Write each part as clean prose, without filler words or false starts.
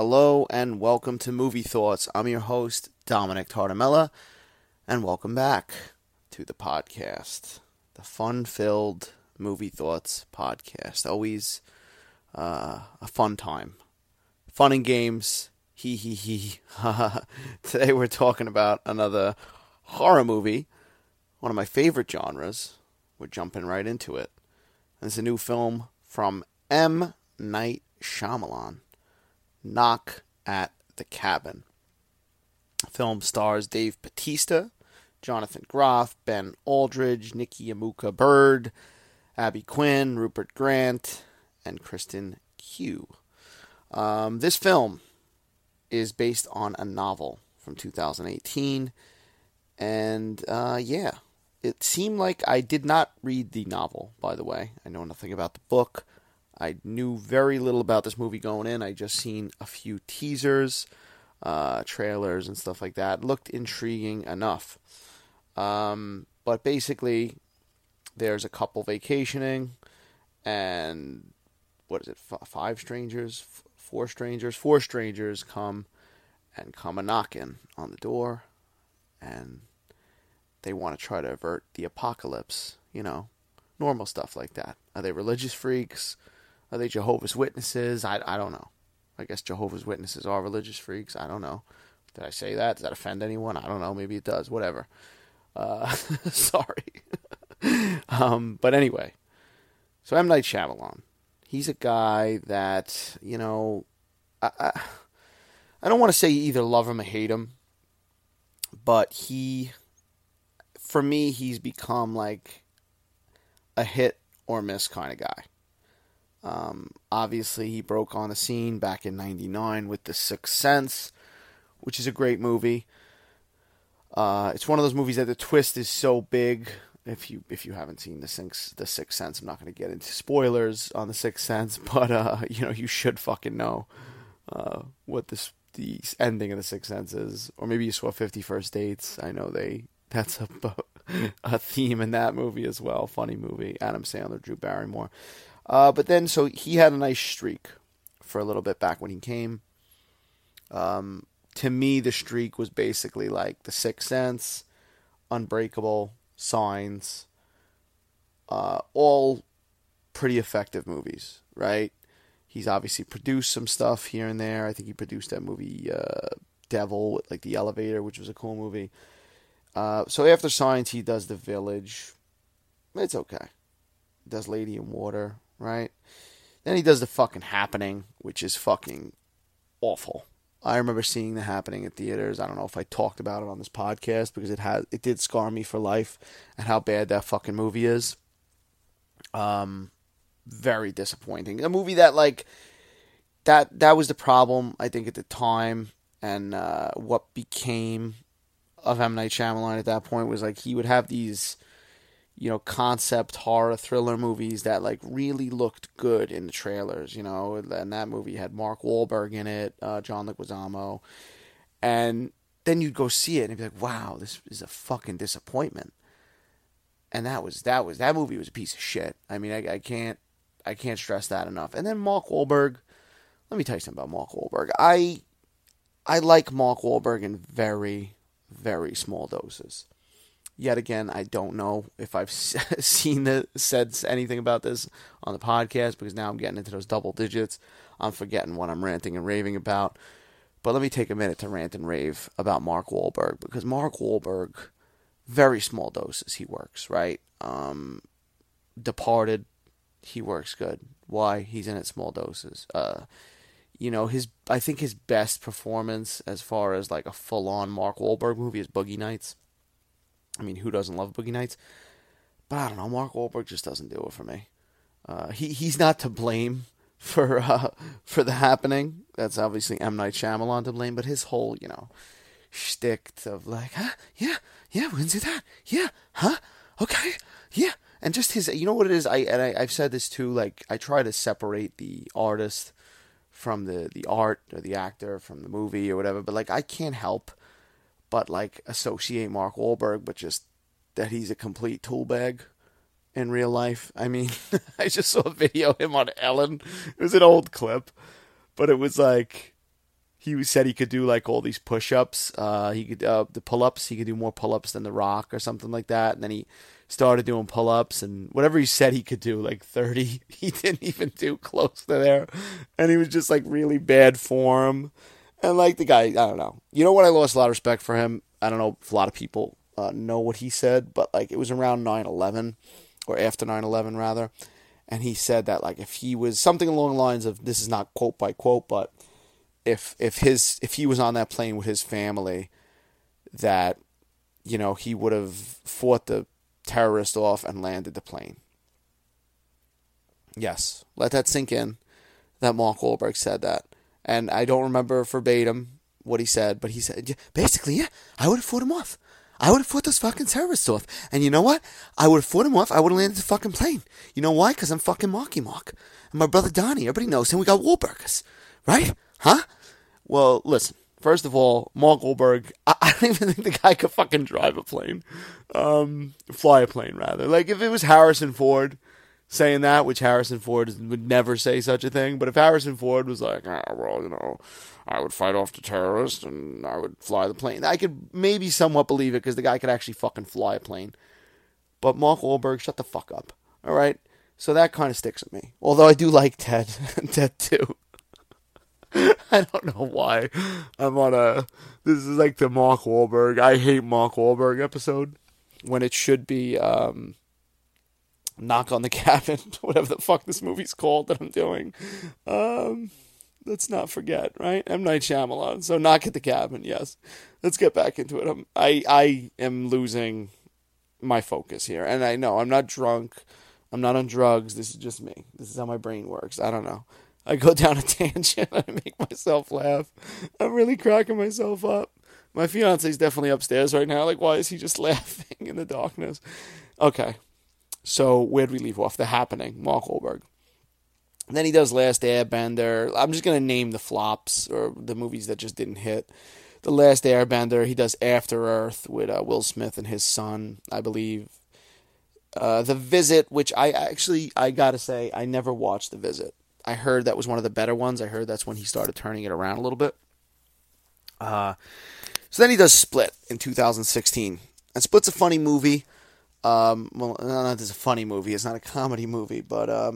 Hello and welcome to Movie Thoughts. I'm your host, Dominic Tartamella, and welcome back to the podcast, the fun-filled Movie Thoughts podcast. Always a fun time. Fun and games. Today we're talking about another horror movie, one of my favorite genres. We're jumping right into it. It's a new film from M. Night Shyamalan, Knock at the Cabin. The film stars Dave Bautista, Jonathan Groff, Ben Aldridge, Nikki Amuka Bird, Abby Quinn, Rupert Grant, and Kristen Q. This film is based on a novel from 2018, and it seemed like I did not read the novel, by the way. I know nothing about the book. I knew very little about this movie going in. I just seen a few teasers, trailers, and stuff like that. It looked intriguing enough. But basically, there's a couple vacationing, and what is it? Four strangers. Four strangers come a knocking on the door, and they want to try to avert the apocalypse. You know, normal stuff like that. Are they religious freaks? Are they Jehovah's Witnesses? I don't know. I guess Jehovah's Witnesses are religious freaks. I don't know. Did I say that? Does that offend anyone? I don't know. Maybe it does. Whatever. Sorry. But anyway. So M. Night Shyamalan. He's a guy that, you know, I don't want to say you either love him or hate him. But he, for me, he's become like a hit or miss kind of guy. Obviously, he broke on the scene back in 1999 with The Sixth Sense, which is a great movie. It's one of those movies that the twist is so big. If you haven't seen The Sixth Sense, I'm not going to get into spoilers on The Sixth Sense, but you should fucking know what the ending of The Sixth Sense is. Or maybe you saw 50 First Dates. I know that's a theme in that movie as well. Funny movie. Adam Sandler, Drew Barrymore. But then, so he had a nice streak for a little bit back when he came. To me, the streak was basically like The Sixth Sense, Unbreakable, Signs, all pretty effective movies, right? He's obviously produced some stuff here and there. I think he produced that movie Devil with like the elevator, which was a cool movie. So after Signs, he does The Village. It's okay. He does Lady in Water. Right? Then he does The fucking Happening, which is fucking awful. I remember seeing The Happening at theaters. I don't know if I talked about it on this podcast because it did scar me for life and how bad that fucking movie is. Very disappointing. A movie that like that was the problem I think at the time, and what became of M. Night Shyamalan at that point was like he would have these, you know, concept horror thriller movies that like really looked good in the trailers, you know, and that movie had Mark Wahlberg in it, John Leguizamo, and then you'd go see it and be like, wow, this is a fucking disappointment. And that movie was a piece of shit. I mean, I can't stress that enough. And then Mark Wahlberg, let me tell you something about Mark Wahlberg. I like Mark Wahlberg in very, very small doses. Yet again, I don't know if I've said anything about this on the podcast because now I'm getting into those double digits. I'm forgetting what I'm ranting and raving about. But let me take a minute to rant and rave about Mark Wahlberg, because Mark Wahlberg, very small doses he works, right? Departed, he works good. Why? He's in it small doses. You know, I think his best performance as far as like a full-on Mark Wahlberg movie is Boogie Nights. I mean, who doesn't love Boogie Nights? But I don't know, Mark Wahlberg just doesn't do it for me. He's not to blame for The Happening. That's obviously M. Night Shyamalan to blame, but his whole, you know, shtick of like, huh? Yeah, we're going to do that. Yeah, huh? Okay, yeah. And just his, you know what it is? I've said this too, like, I try to separate the artist from the art or the actor from the movie or whatever, but like, I can't help but like associate Mark Wahlberg, but just that he's a complete tool bag in real life. I mean, I just saw a video of him on Ellen. It was an old clip, but it was like he said he could do like all these push-ups. He could the pull-ups. He could do more pull-ups than The Rock or something like that. And then he started doing pull-ups and whatever he said he could do, like 30, he didn't even do close to there. And he was just like really bad form. And like the guy, I don't know. You know what? I lost a lot of respect for him. I don't know if a lot of people know what he said, but like it was around 9/11 or after 9/11 rather. And he said that like if he was something along the lines of, this is not quote by quote, but if he was on that plane with his family, that, you know, he would have fought the terrorist off and landed the plane. Yes. Let that sink in that Mark Wahlberg said that. And I don't remember verbatim what he said, but he said, basically, yeah, I would have fought him off. I would have fought those fucking terrorists off. And you know what? I would have fought him off. I would have landed the fucking plane. You know why? Because I'm fucking Marky Mark. And my brother Donnie, everybody knows him. We got Wahlburgers. Right? Huh? Well, listen. First of all, Mark Wahlberg, I don't even think the guy could fucking drive a plane. Fly a plane, rather. Like, if it was Harrison Ford saying that, which Harrison Ford would never say such a thing, but if Harrison Ford was like, well, you know, I would fight off the terrorists and I would fly the plane, I could maybe somewhat believe it because the guy could actually fucking fly a plane. But Mark Wahlberg, shut the fuck up. All right? So that kind of sticks with me. Although I do like Ted. Ted, too. I don't know why I'm on this is like the Mark Wahlberg, I hate Mark Wahlberg episode, when it should be, Knock on the Cabin, whatever the fuck this movie's called that I'm doing. Let's not forget, right? M. Night Shyamalan, so Knock at the Cabin, yes. Let's get back into it. I am losing my focus here, and I know, I'm not drunk, I'm not on drugs, this is just me. This is how my brain works, I don't know. I go down a tangent. I make myself laugh. I'm really cracking myself up. My fiance's definitely upstairs right now. Like, why is he just laughing in the darkness? Okay. So, where'd we leave off? The Happening. Mark Wahlberg. And then he does Last Airbender. I'm just going to name the flops or the movies that just didn't hit. The Last Airbender. He does After Earth with Will Smith and his son, I believe. The Visit, which I got to say, I never watched The Visit. I heard that was one of the better ones. I heard that's when he started turning it around a little bit. So then he does Split in 2016. And Split's a funny movie. Well, not just a funny movie. It's not a comedy movie. But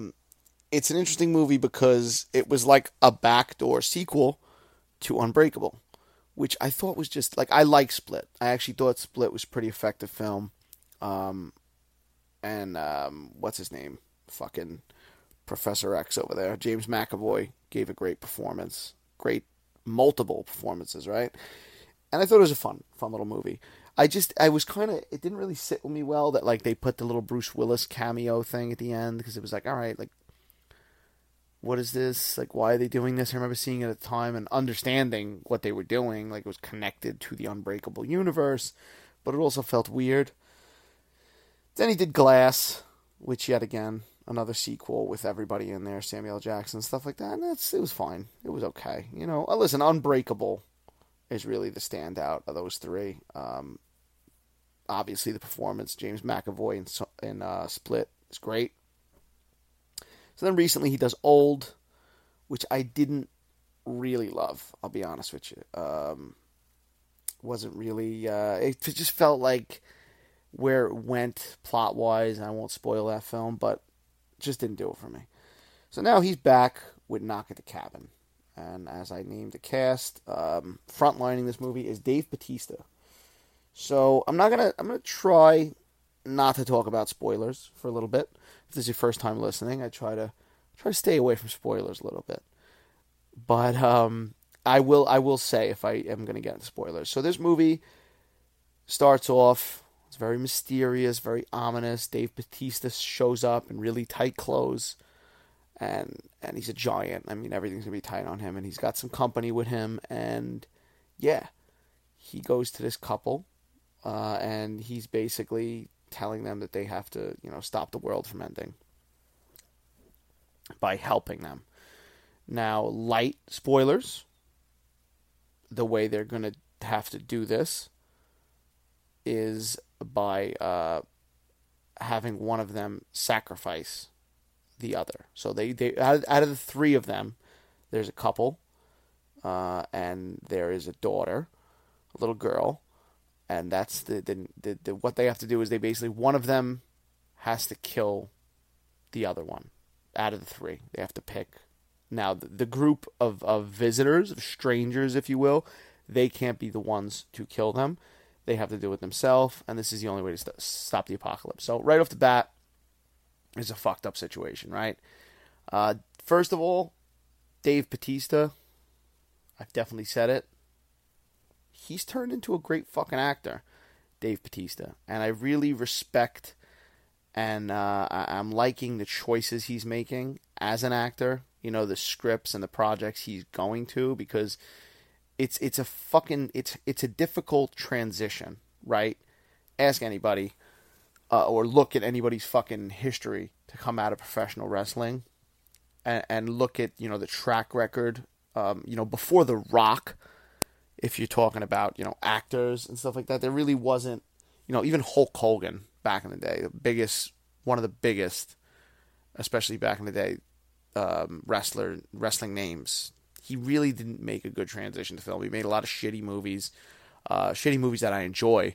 it's an interesting movie because it was like a backdoor sequel to Unbreakable. Which I thought was just... Like, I like Split. I actually thought Split was a pretty effective film. What's his name? Fucking... Professor X over there. James McAvoy gave a great performance. Great multiple performances, right? And I thought it was a fun little movie. I was kind of, it didn't really sit with me well that like they put the little Bruce Willis cameo thing at the end because it was like, all right, like, what is this? Like, why are they doing this? I remember seeing it at the time and understanding what they were doing. Like, it was connected to the Unbreakable universe, but it also felt weird. Then he did Glass, which yet again... Another sequel with everybody in there, Samuel L. Jackson, stuff like that. And it was fine. It was okay. You know, listen, Unbreakable is really the standout of those three. Obviously, the performance, James McAvoy in Split is great. So then recently he does Old, which I didn't really love, I'll be honest with you. Wasn't really... it just felt like where it went plot-wise, and I won't spoil that film, but... just didn't do it for me. So now he's back with Knock at the Cabin. And as I named the cast, frontlining this movie is Dave Bautista. So I'm gonna try not to talk about spoilers for a little bit. If this is your first time listening, I try to stay away from spoilers a little bit. But I will say if I am gonna get into spoilers. So this movie starts off. It's very mysterious, very ominous. Dave Bautista shows up in really tight clothes. And he's a giant. I mean, everything's going to be tight on him. And he's got some company with him. And, yeah, he goes to this couple. And he's basically telling them that they have to, you know, stop the world from ending. By helping them. Now, light spoilers. The way they're going to have to do this is... by having one of them sacrifice the other. So they out of the three of them, there's a couple. and there is a daughter, a little girl, and that's the what they have to do is they basically, one of them has to kill the other one. Out of the three, they have to pick. Now, the group of visitors, of strangers, if you will, they can't be the ones to kill them. They have to do it themselves, and this is the only way to stop the apocalypse. So, right off the bat, it's a fucked up situation, right? First of all, Dave Bautista, I've definitely said it, he's turned into a great fucking actor, Dave Bautista, and I really respect and I'm liking the choices he's making as an actor. You know, the scripts and the projects he's going to, because it's a fucking, it's a difficult transition, right? Ask anybody or look at anybody's fucking history to come out of professional wrestling and look at, you know, the track record, you know, before The Rock, if you're talking about, you know, actors and stuff like that, there really wasn't, you know, even Hulk Hogan back in the day, one of the biggest, especially back in the day, wrestling names. He really didn't make a good transition to film. He made a lot of shitty movies that I enjoy.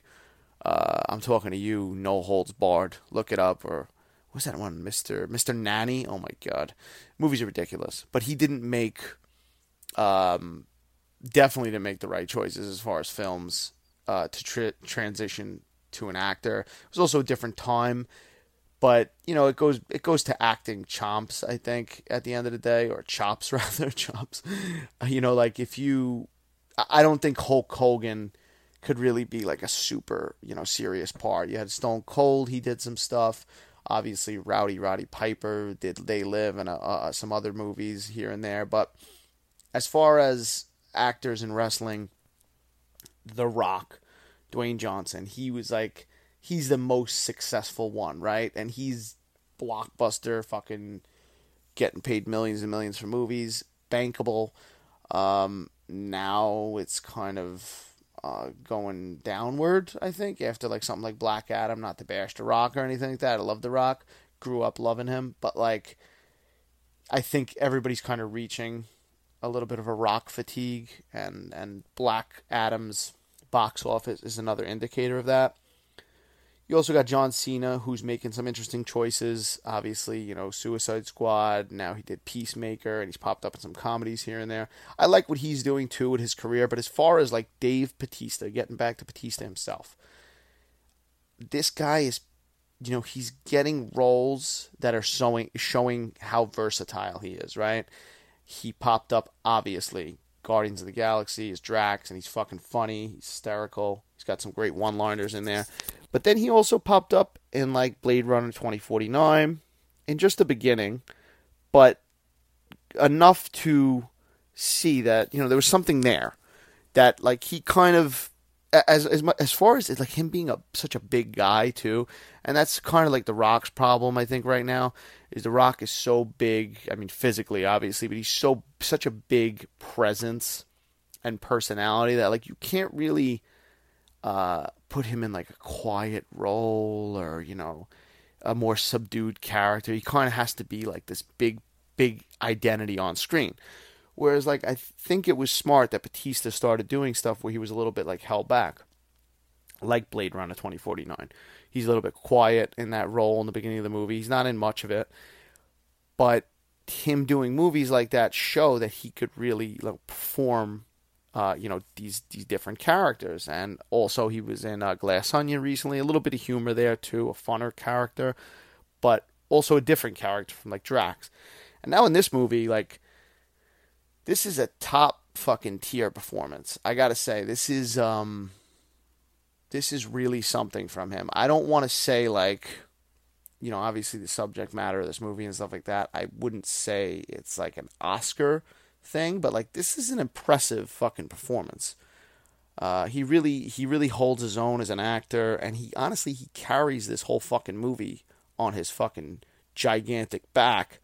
I'm talking to you, No Holds Barred. Look it up. Or what's that one, Mr. Nanny? Oh my God, movies are ridiculous. But he didn't make, definitely didn't make the right choices as far as films to transition to an actor. It was also a different time. But, you know, it goes to acting chomps, I think, at the end of the day, or chops, rather, chops. You know, like, I don't think Hulk Hogan could really be, like, a super, you know, serious part. You had Stone Cold, he did some stuff. Obviously, Roddy Piper did They Live and some other movies here and there. But as far as actors in wrestling, The Rock, Dwayne Johnson, he was, like, he's the most successful one, right? And he's blockbuster, fucking getting paid millions and millions for movies, bankable. Now it's kind of going downward, I think, after like something like Black Adam, not to bash The Rock or anything like that. I love The Rock, grew up loving him, but like I think everybody's kind of reaching a little bit of a Rock fatigue, and Black Adam's box office is another indicator of that. You also got John Cena, who's making some interesting choices. Obviously, you know, Suicide Squad. Now he did Peacemaker, and he's popped up in some comedies here and there. I like what he's doing, too, with his career. But as far as, like, Dave Bautista, getting back to Bautista himself, this guy is, you know, he's getting roles that are showing how versatile he is, right? He popped up, obviously, Guardians of the Galaxy as Drax, and he's fucking funny. He's hysterical. He's got some great one-liners in there. But then he also popped up in, like, Blade Runner 2049 in just the beginning, but enough to see that, you know, there was something there that, like, he kind of, as far as, like, him being such a big guy, too, and that's kind of, like, The Rock's problem, I think, right now, is The Rock is so big, I mean, physically, obviously, but he's such a big presence and personality that, like, you can't really put him in like a quiet role or, you know, a more subdued character. He kind of has to be like this big identity on screen. Whereas like, I think it was smart that Bautista started doing stuff where he was a little bit like held back, like Blade Runner 2049. He's a little bit quiet in that role in the beginning of the movie. He's not in much of it, but him doing movies like that show that he could really like perform you know, these different characters. And also he was in Glass Onion recently, a little bit of humor there too, a funner character, but also a different character from like Drax. And now in this movie, like, this is a top fucking tier performance. I gotta say, this is really something from him. I don't want to say like, you know, obviously the subject matter of this movie and stuff like that, I wouldn't say it's like an Oscar thing, but like this is an impressive fucking performance. He really holds his own as an actor, and he honestly carries this whole fucking movie on his fucking gigantic back,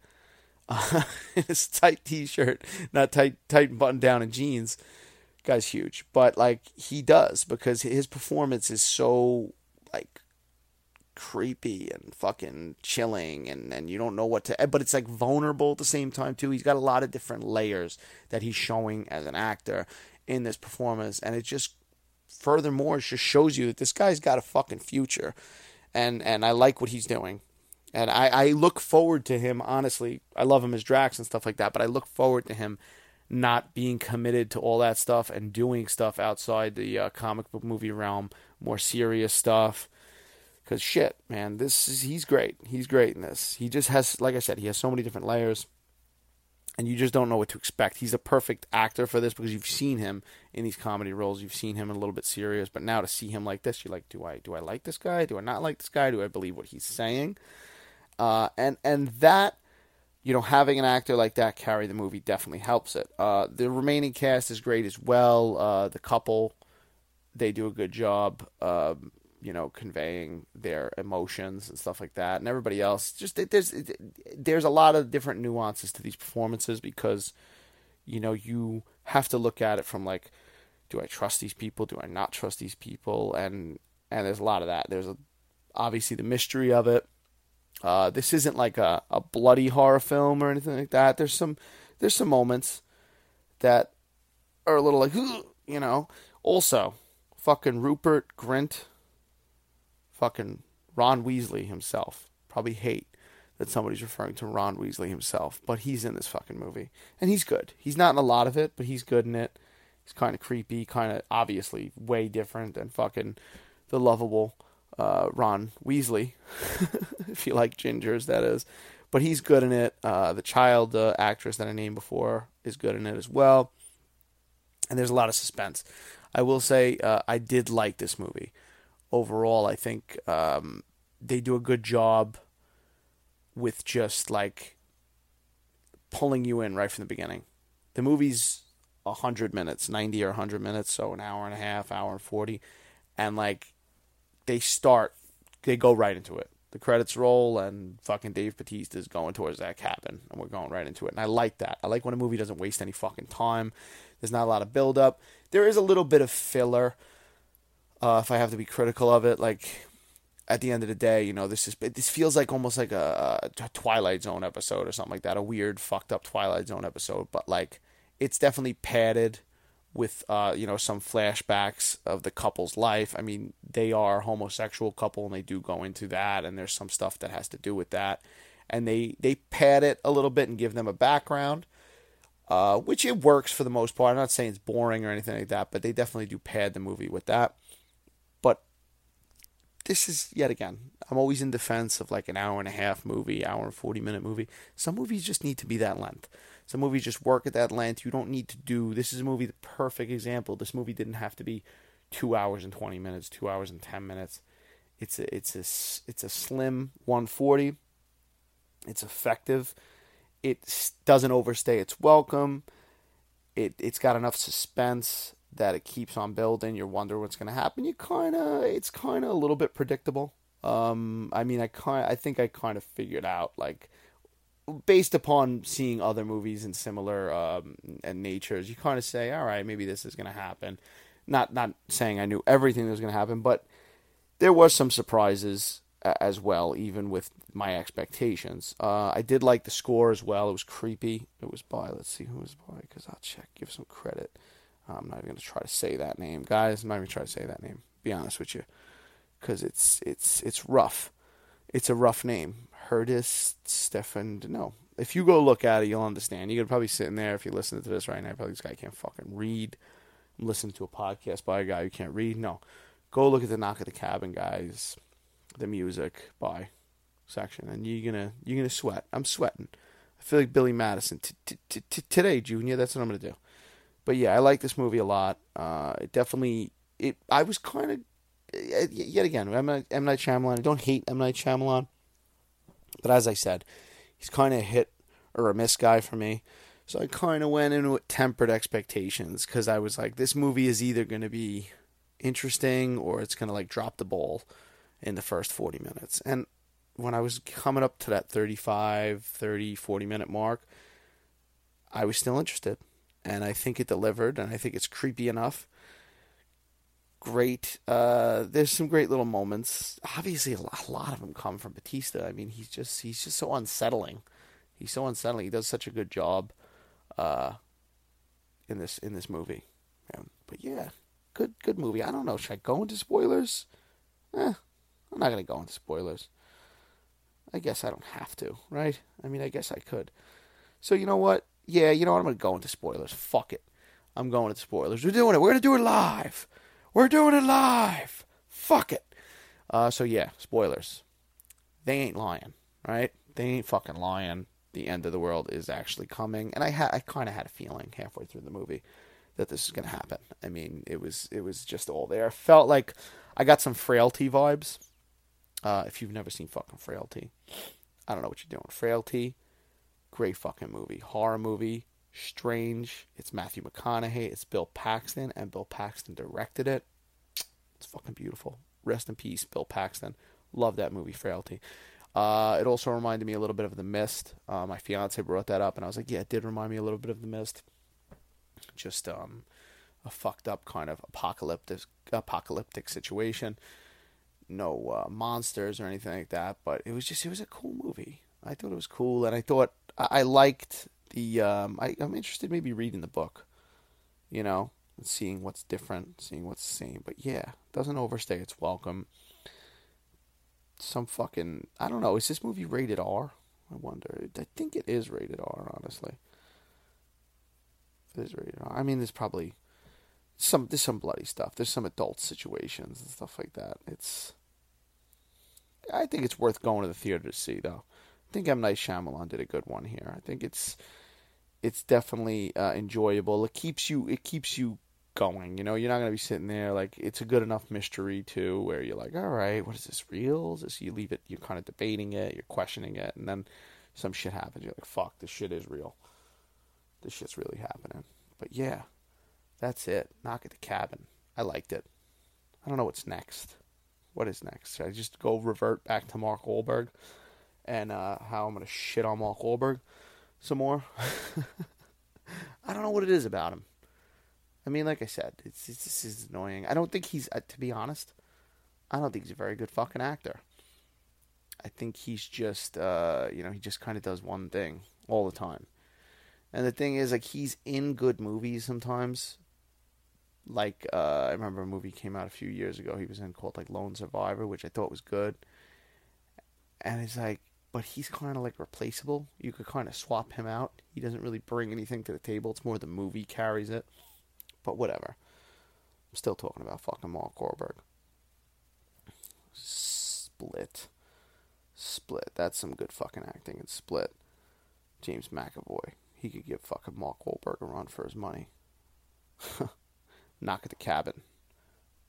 his tight t-shirt, not tight button down and jeans. Guy's huge, but like he does, because his performance is so like creepy and fucking chilling, and you don't know what to, but it's like vulnerable at the same time too. He's got a lot of different layers that he's showing as an actor in this performance, and it just, furthermore, it just shows you that this guy's got a fucking future, and I like what he's doing, and I look forward to him, honestly. I love him as Drax and stuff like that, but I look forward to him not being committed to all that stuff and doing stuff outside the comic book movie realm, more serious stuff. Because shit, man, he's great. He's great in this. He just has, like I said, he has so many different layers, and you just don't know what to expect. He's a perfect actor for this because you've seen him in these comedy roles. You've seen him in a little bit serious, but now to see him like this, you're like, do I like this guy? Do I not like this guy? Do I believe what he's saying? And that, you know, having an actor like that carry the movie definitely helps it. The remaining cast is great as well. The couple, they do a good job, you know, conveying their emotions and stuff like that. And everybody else, just there's a lot of different nuances to these performances because, you know, you have to look at it from like, do I trust these people? Do I not trust these people? And there's a lot of that. There's obviously the mystery of it. This isn't like a bloody horror film or anything like that. There's some moments that are a little like, you know. Also, fucking Rupert Grint, fucking Ron Weasley himself. Probably hate that somebody's referring to Ron Weasley himself, but he's in this fucking movie, and he's good. He's not in a lot of it, but he's good in it. He's kind of creepy, kind of obviously way different than fucking the lovable Ron Weasley, if you like gingers, that is. But he's good in it. The child actress that I named before is good in it as well. And there's a lot of suspense. I will say I did like this movie. Overall, I think they do a good job with just like pulling you in right from the beginning. The movie's 100 minutes, 90 or 100 minutes, so an hour and a half, hour and 40. And like, they go right into it. The credits roll, and fucking Dave Bautista is going towards that cabin, and we're going right into it. And I like that. I like when a movie doesn't waste any fucking time. There's not a lot of build-up. There is a little bit of filler, if I have to be critical of it. Like, at the end of the day, you know, this feels like almost like a Twilight Zone episode or something like that. A weird, fucked up Twilight Zone episode. But, like, it's definitely padded with, you know, some flashbacks of the couple's life. I mean, they are a homosexual couple, and they do go into that, and there's some stuff that has to do with that. And they pad it a little bit and give them a background, which it works for the most part. I'm not saying it's boring or anything like that, but they definitely do pad the movie with that. But this is, yet again, I'm always in defense of like an hour and a half movie, hour and 40-minute movie. Some movies just need to be that length. Some movies just work at that length. You don't need to do... This is a movie, the perfect example. This movie didn't have to be 2 hours and 20 minutes, 2 hours and 10 minutes. It's a slim 140. It's effective. It doesn't overstay its welcome. It's got enough suspense that it keeps on building. You wonder what's going to happen. It's kind of a little bit predictable. I mean, I think I kind of figured out, like, based upon seeing other movies in similar natures, you kind of say, all right, maybe this is going to happen. Not saying I knew everything that was going to happen, but there were some surprises as well, even with my expectations. I did like the score as well. It was creepy. It was by, let's see who it was by, because I'll check, give some credit. I'm not even going to try to say that name. Guys, I'm not even trying to say that name, be honest with you, because it's rough. It's a rough name. Herdis Stefan. No. If you go look at it, you'll understand. You could probably sit in there if you're listening to this right now. Probably this guy can't fucking read. I'm listening to a podcast by a guy who can't read. No. Go look at the Knock at the Cabin, guys. The music by section. And you're gonna sweat. I'm sweating. I feel like Billy Madison. Today, Junior, that's what I'm going to do. But yeah, I like this movie a lot. It definitely... I was kind of... Yet again, M. Night Shyamalan. I don't hate M. Night Shyamalan. But as I said, he's kind of a hit or a miss guy for me. So I kind of went into it with tempered expectations, because I was like, this movie is either going to be interesting or it's going to like drop the ball in the first 40 minutes. And when I was coming up to that 40 minute mark, I was still interested. And I think it delivered, and I think it's creepy enough. great. There's some great little moments. Obviously, a lot of them come from Bautista. I mean, he's just so unsettling. He's so unsettling. He does such a good job in this movie. But yeah, good movie. I don't know. Should I go into spoilers? I'm not gonna go into spoilers. I guess I don't have to, right? I mean, I guess I could. So you know what? Yeah, you know what? I'm gonna go into spoilers. Fuck it. I'm going into spoilers. We're doing it. We're gonna do it live. We're doing it live. Fuck it. So yeah, spoilers. They ain't lying, right? They ain't fucking lying. The end of the world is actually coming, and I kind of had a feeling halfway through the movie that this is gonna happen. I mean, it was just all there. I felt like I got some Frailty vibes. If you've never seen fucking Frailty, I don't know what you're doing. Frailty, great fucking movie, horror movie. Strange. It's Matthew McConaughey. It's Bill Paxton, and Bill Paxton directed it. It's fucking beautiful. Rest in peace, Bill Paxton. Love that movie, Frailty. It also reminded me a little bit of The Mist. My fiance brought that up, and I was like, yeah, it did remind me a little bit of The Mist. Just a fucked up kind of apocalyptic situation. No monsters or anything like that, but it was a cool movie. I thought it was cool, and I thought I liked. I'm interested maybe reading the book, you know, and seeing what's different, seeing what's the same. But yeah, doesn't overstay its welcome. Some fucking, I don't know, is this movie rated R? I wonder. I think it is rated R, honestly. It is rated R. I mean, there's some bloody stuff. There's some adult situations and stuff like that. I think it's worth going to the theater to see, though. I think M. Night Shyamalan did a good one here. I think it's definitely enjoyable. It keeps you going. You know, you're not gonna be sitting there like it's a good enough mystery too, where you're like, all right, what is this real? Is this, you leave it, you're kind of debating it, you're questioning it, and then some shit happens. You're like, fuck, this shit is real. This shit's really happening. But yeah, that's it. Knock at the Cabin. I liked it. I don't know what's next. What is next? Should I just go revert back to Mark Wahlberg? And how I'm going to shit on Mark Wahlberg some more. I don't know what it is about him. I mean, like I said, this is annoying. I don't think he's, to be honest, I don't think he's a very good fucking actor. I think he's just, he just kind of does one thing all the time. And the thing is, like, he's in good movies sometimes. Like, I remember a movie came out a few years ago he was in called, like, Lone Survivor, which I thought was good. And it's like, but he's kind of like replaceable. You could kind of swap him out. He doesn't really bring anything to the table. It's more the movie carries it. But whatever. I'm still talking about fucking Mark Wahlberg. Split. That's some good fucking acting in Split. James McAvoy. He could give fucking Mark Wahlberg a run for his money. Knock at the Cabin.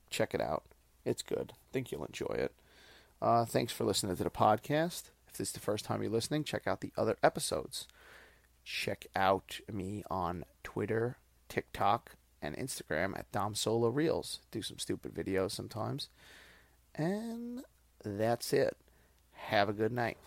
Check it out. It's good. I think you'll enjoy it. Thanks for listening to the podcast. If this is the first time you're listening, check out the other episodes. Check out me on Twitter, TikTok, and Instagram at Dom Solo Reels. Do some stupid videos sometimes. And that's it. Have a good night.